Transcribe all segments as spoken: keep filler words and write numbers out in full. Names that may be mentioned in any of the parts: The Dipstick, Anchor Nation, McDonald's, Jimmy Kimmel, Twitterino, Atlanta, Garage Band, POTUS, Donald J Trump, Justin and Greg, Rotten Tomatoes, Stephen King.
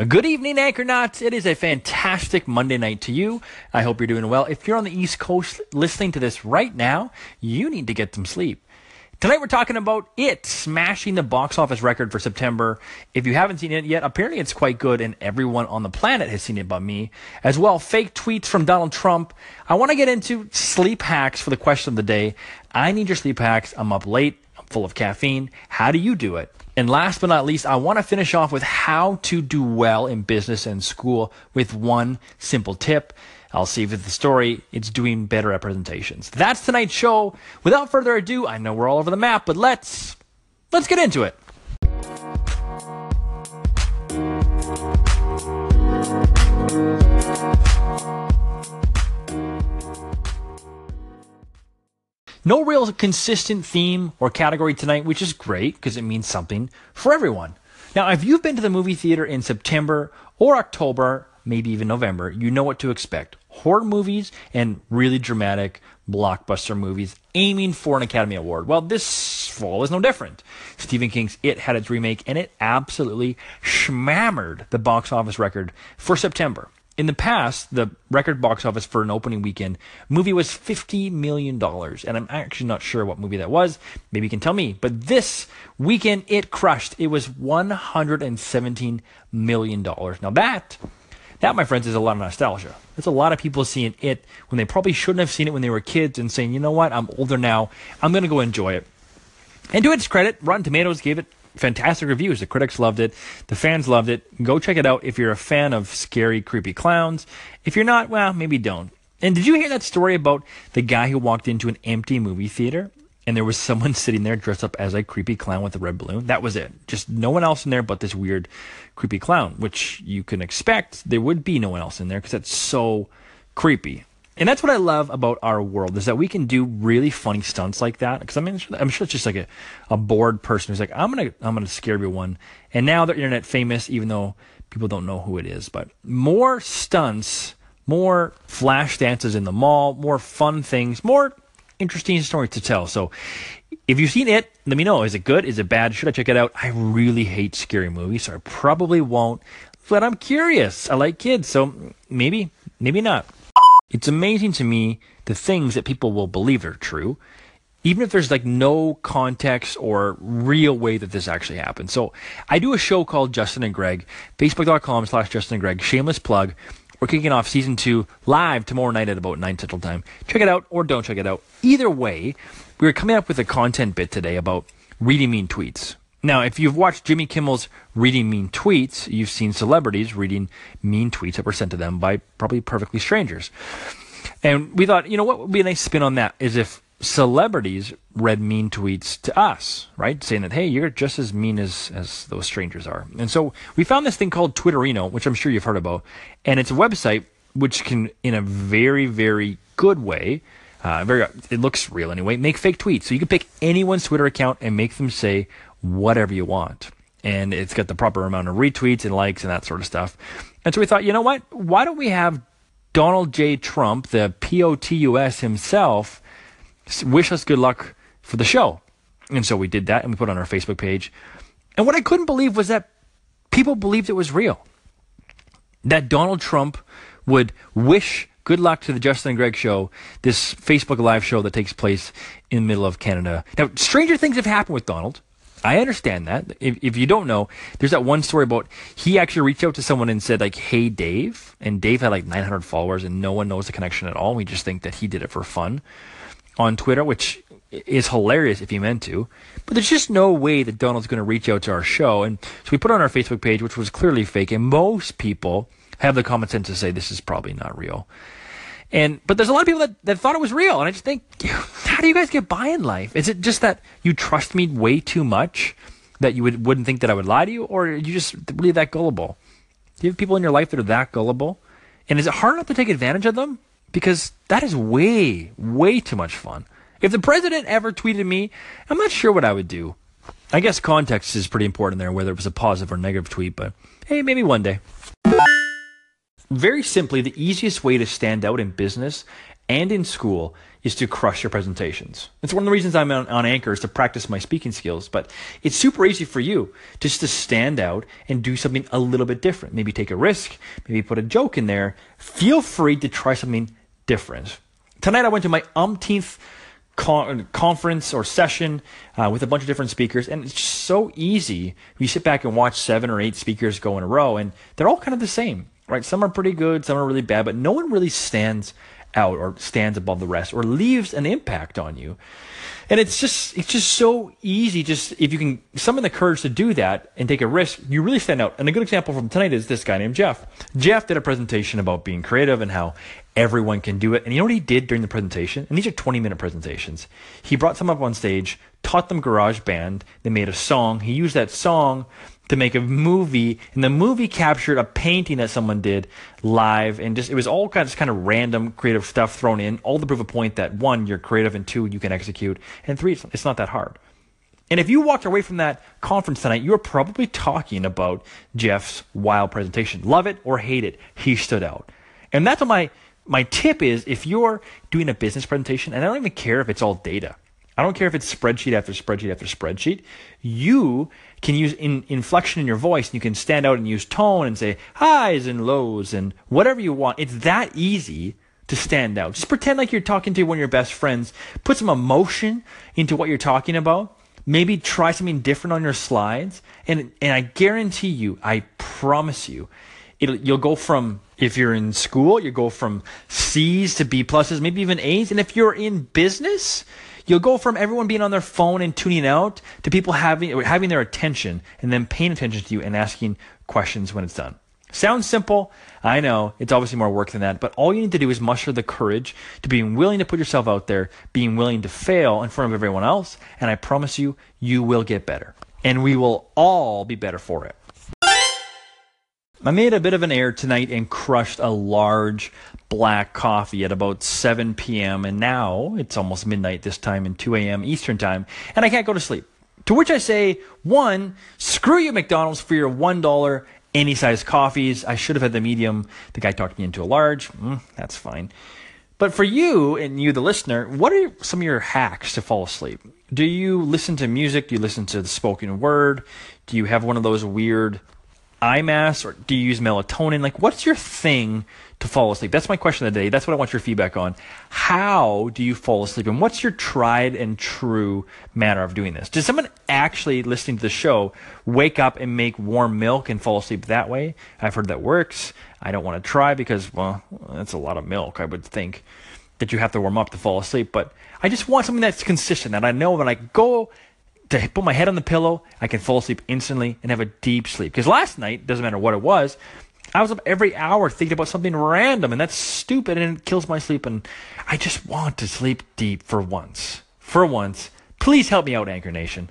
A good evening, Anchor Knots. It is a fantastic Monday night to you. I hope you're doing well. If you're on the East Coast listening to this right now, you need to get some sleep. Tonight we're talking about It smashing the box office record for September. If you haven't seen it yet, apparently it's quite good, and everyone on the planet has seen it but me. As well, fake tweets from Donald Trump. I want to get into sleep hacks for the question of the day. I need your sleep hacks. I'm up late. I'm full of caffeine. How do you do it? And last but not least, I want to finish off with how to do well in business and school with one simple tip. I'll see if it's the story. It's doing better at presentations. That's tonight's show. Without further ado, I know we're all over the map, but let's let's get into it. No real consistent theme or category tonight, which is great because it means something for everyone. Now, if you've been to the movie theater in September or October, maybe even November, you know what to expect. Horror movies and really dramatic blockbuster movies aiming for an Academy Award. Well, this fall is no different. Stephen King's It had its remake, and it absolutely shmammered the box office record for September. In the past, the record box office for an opening weekend movie was fifty million dollars, and I'm actually not sure what movie that was. Maybe you can tell me. But this weekend, it crushed. It was one hundred seventeen million dollars. Now that, that, my friends, is a lot of nostalgia. That's a lot of people seeing It when they probably shouldn't have seen it when they were kids and saying, you know what, I'm older now. I'm going to go enjoy it. And to its credit, Rotten Tomatoes gave it fantastic reviews. The critics loved it. The fans loved it. Go check it out if you're a fan of scary, creepy clowns. If you're not, well, maybe don't. And did you hear that story about the guy who walked into an empty movie theater and there was someone sitting there dressed up as a creepy clown with a red balloon? That was it. Just no one else in there but this weird, creepy clown, which you can expect there would be no one else in there because that's so creepy. And that's what I love about our world, is that we can do really funny stunts like that. Because I mean, I'm sure it's just like a, a bored person who's like, I'm gonna, I'm gonna scare everyone. And now they're internet famous, even though people don't know who it is. But more stunts, more flash dances in the mall, more fun things, more interesting stories to tell. So if you've seen It, let me know. Is it good? Is it bad? Should I check it out? I really hate scary movies, so I probably won't. But I'm curious. I like kids, so maybe, maybe not. It's amazing to me the things that people will believe are true, even if there's like no context or real way that this actually happened. So I do a show called Justin and Greg, facebook.com slash Justin and Greg, shameless plug. We're kicking off season two live tomorrow night at about nine Central Time. Check it out or don't check it out. Either way, we were coming up with a content bit today about reading mean tweets. Now, if you've watched Jimmy Kimmel's Reading Mean Tweets, you've seen celebrities reading mean tweets that were sent to them by probably perfectly strangers. And we thought, you know, what would be a nice spin on that is if celebrities read mean tweets to us, right? Saying that, hey, you're just as mean as, as those strangers are. And so we found this thing called Twitterino, which I'm sure you've heard about. And it's a website which can, in a very, very good way, uh, very it looks real anyway, make fake tweets. So you can pick anyone's Twitter account and make them say whatever you want. And it's got the proper amount of retweets and likes and that sort of stuff. And so we thought, you know what? Why don't we have Donald J Trump, the P O T U S himself, wish us good luck for the show? And so we did that and we put it on our Facebook page. And what I couldn't believe was that people believed it was real. That Donald Trump would wish good luck to the Justin and Greg show, this Facebook Live show that takes place in the middle of Canada. Now, stranger things have happened with Donald. I understand that. If, if you don't know, there's that one story about he actually reached out to someone and said, like, hey, Dave. And Dave had like nine hundred followers and no one knows the connection at all. We just think that he did it for fun on Twitter, which is hilarious if he meant to. But there's just no way that Donald's going to reach out to our show. And so we put it on our Facebook page, which was clearly fake. And most people have the common sense to say this is probably not real. And but there's a lot of people that, that thought it was real. And I just think, how do you guys get by in life? Is it just that you trust me way too much that you would, wouldn't think that I would lie to you? Or are you just really that gullible? Do you have people in your life that are that gullible? And is it hard enough to take advantage of them? Because that is way, way too much fun. If the president ever tweeted me, I'm not sure what I would do. I guess context is pretty important there, whether it was a positive or negative tweet. But hey, maybe one day. Very simply, the easiest way to stand out in business and in school is to crush your presentations. It's one of the reasons I'm on, on Anchor is to practice my speaking skills, but it's super easy for you just to stand out and do something a little bit different. Maybe take a risk, maybe put a joke in there. Feel free to try something different. Tonight I went to my umpteenth con- conference or session uh, with a bunch of different speakers, and it's just so easy. You sit back and watch seven or eight speakers go in a row, and they're all kind of the same, right? Some are pretty good, some are really bad, but no one really stands out or stands above the rest or leaves an impact on you. And it's just it's just so easy. Just if you can summon the courage to do that and take a risk, you really stand out. And a good example from tonight is this guy named Jeff. Jeff did a presentation about being creative and how everyone can do it. And you know what he did during the presentation? And these are twenty minute presentations. He brought some up on stage, taught them Garage Band. They made a song. He used that song to make a movie, and the movie captured a painting that someone did live, and just it was all kinds of kind of random creative stuff thrown in, all to prove a point that one, you're creative, and two, you can execute, and three, it's, it's not that hard. And if you walked away from that conference tonight, you were probably talking about Jeff's wild presentation. Love it or hate it, he stood out. And that's what my my tip is. If you're doing a business presentation, and I don't even care if it's all data, I don't care if it's spreadsheet after spreadsheet after spreadsheet, you can use in, inflection in your voice, and you can stand out and use tone and say highs and lows and whatever you want. It's that easy to stand out. Just pretend like you're talking to one of your best friends. Put some emotion into what you're talking about. Maybe try something different on your slides. And, and I guarantee you, I promise you, it'll, you'll go from, if you're in school, you'll go from C's to B pluses, maybe even A's. And if you're in business, you'll go from everyone being on their phone and tuning out to people having having their attention and then paying attention to you and asking questions when it's done. Sounds simple. I know. It's obviously more work than that. But all you need to do is muster the courage to being willing to put yourself out there, being willing to fail in front of everyone else. And I promise you, you will get better. And we will all be better for it. I made a bit of an error tonight and crushed a large black coffee at about seven p.m. and now it's almost midnight this time and two a.m. Eastern time, and I can't go to sleep. To which I say, one, screw you, McDonald's, for your one dollar any size coffees. I should have had the medium. The guy talked me into a large. Mm, that's fine. But for you, and you the listener, what are some of your hacks to fall asleep? Do you listen to music? Do you listen to the spoken word? Do you have one of those weird eye masks, or do you use melatonin? Like, what's your thing to fall asleep? That's my question of the day. That's what I want your feedback on. How do you fall asleep, and what's your tried and true manner of doing this? Does someone actually listening to the show wake up and make warm milk and fall asleep that way? I've heard that works. I don't want to try because, well, that's a lot of milk, I would think, that you have to warm up to fall asleep. But I just want something that's consistent, that I know when I go to put my head on the pillow, I can fall asleep instantly and have a deep sleep. Because last night, doesn't matter what it was, I was up every hour thinking about something random, and that's stupid, and it kills my sleep, and I just want to sleep deep for once. For once. Please help me out, Anchor Nation.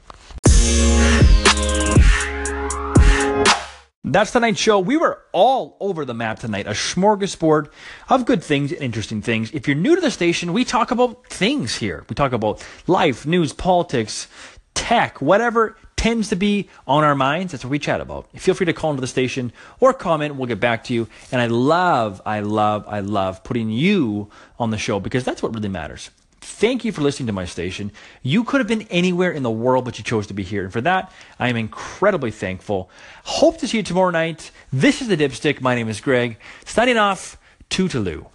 That's tonight's show. We were all over the map tonight, a smorgasbord of good things and interesting things. If you're new to the station, we talk about things here. We talk about life, news, politics, tech, whatever tends to be on our minds, that's what we chat about. Feel free to call into the station or comment. We'll get back to you. And I love, I love, I love putting you on the show because that's what really matters. Thank you for listening to my station. You could have been anywhere in the world, but you chose to be here. And for that, I am incredibly thankful. Hope to see you tomorrow night. This is The Dipstick. My name is Greg. Signing off. Toodaloo.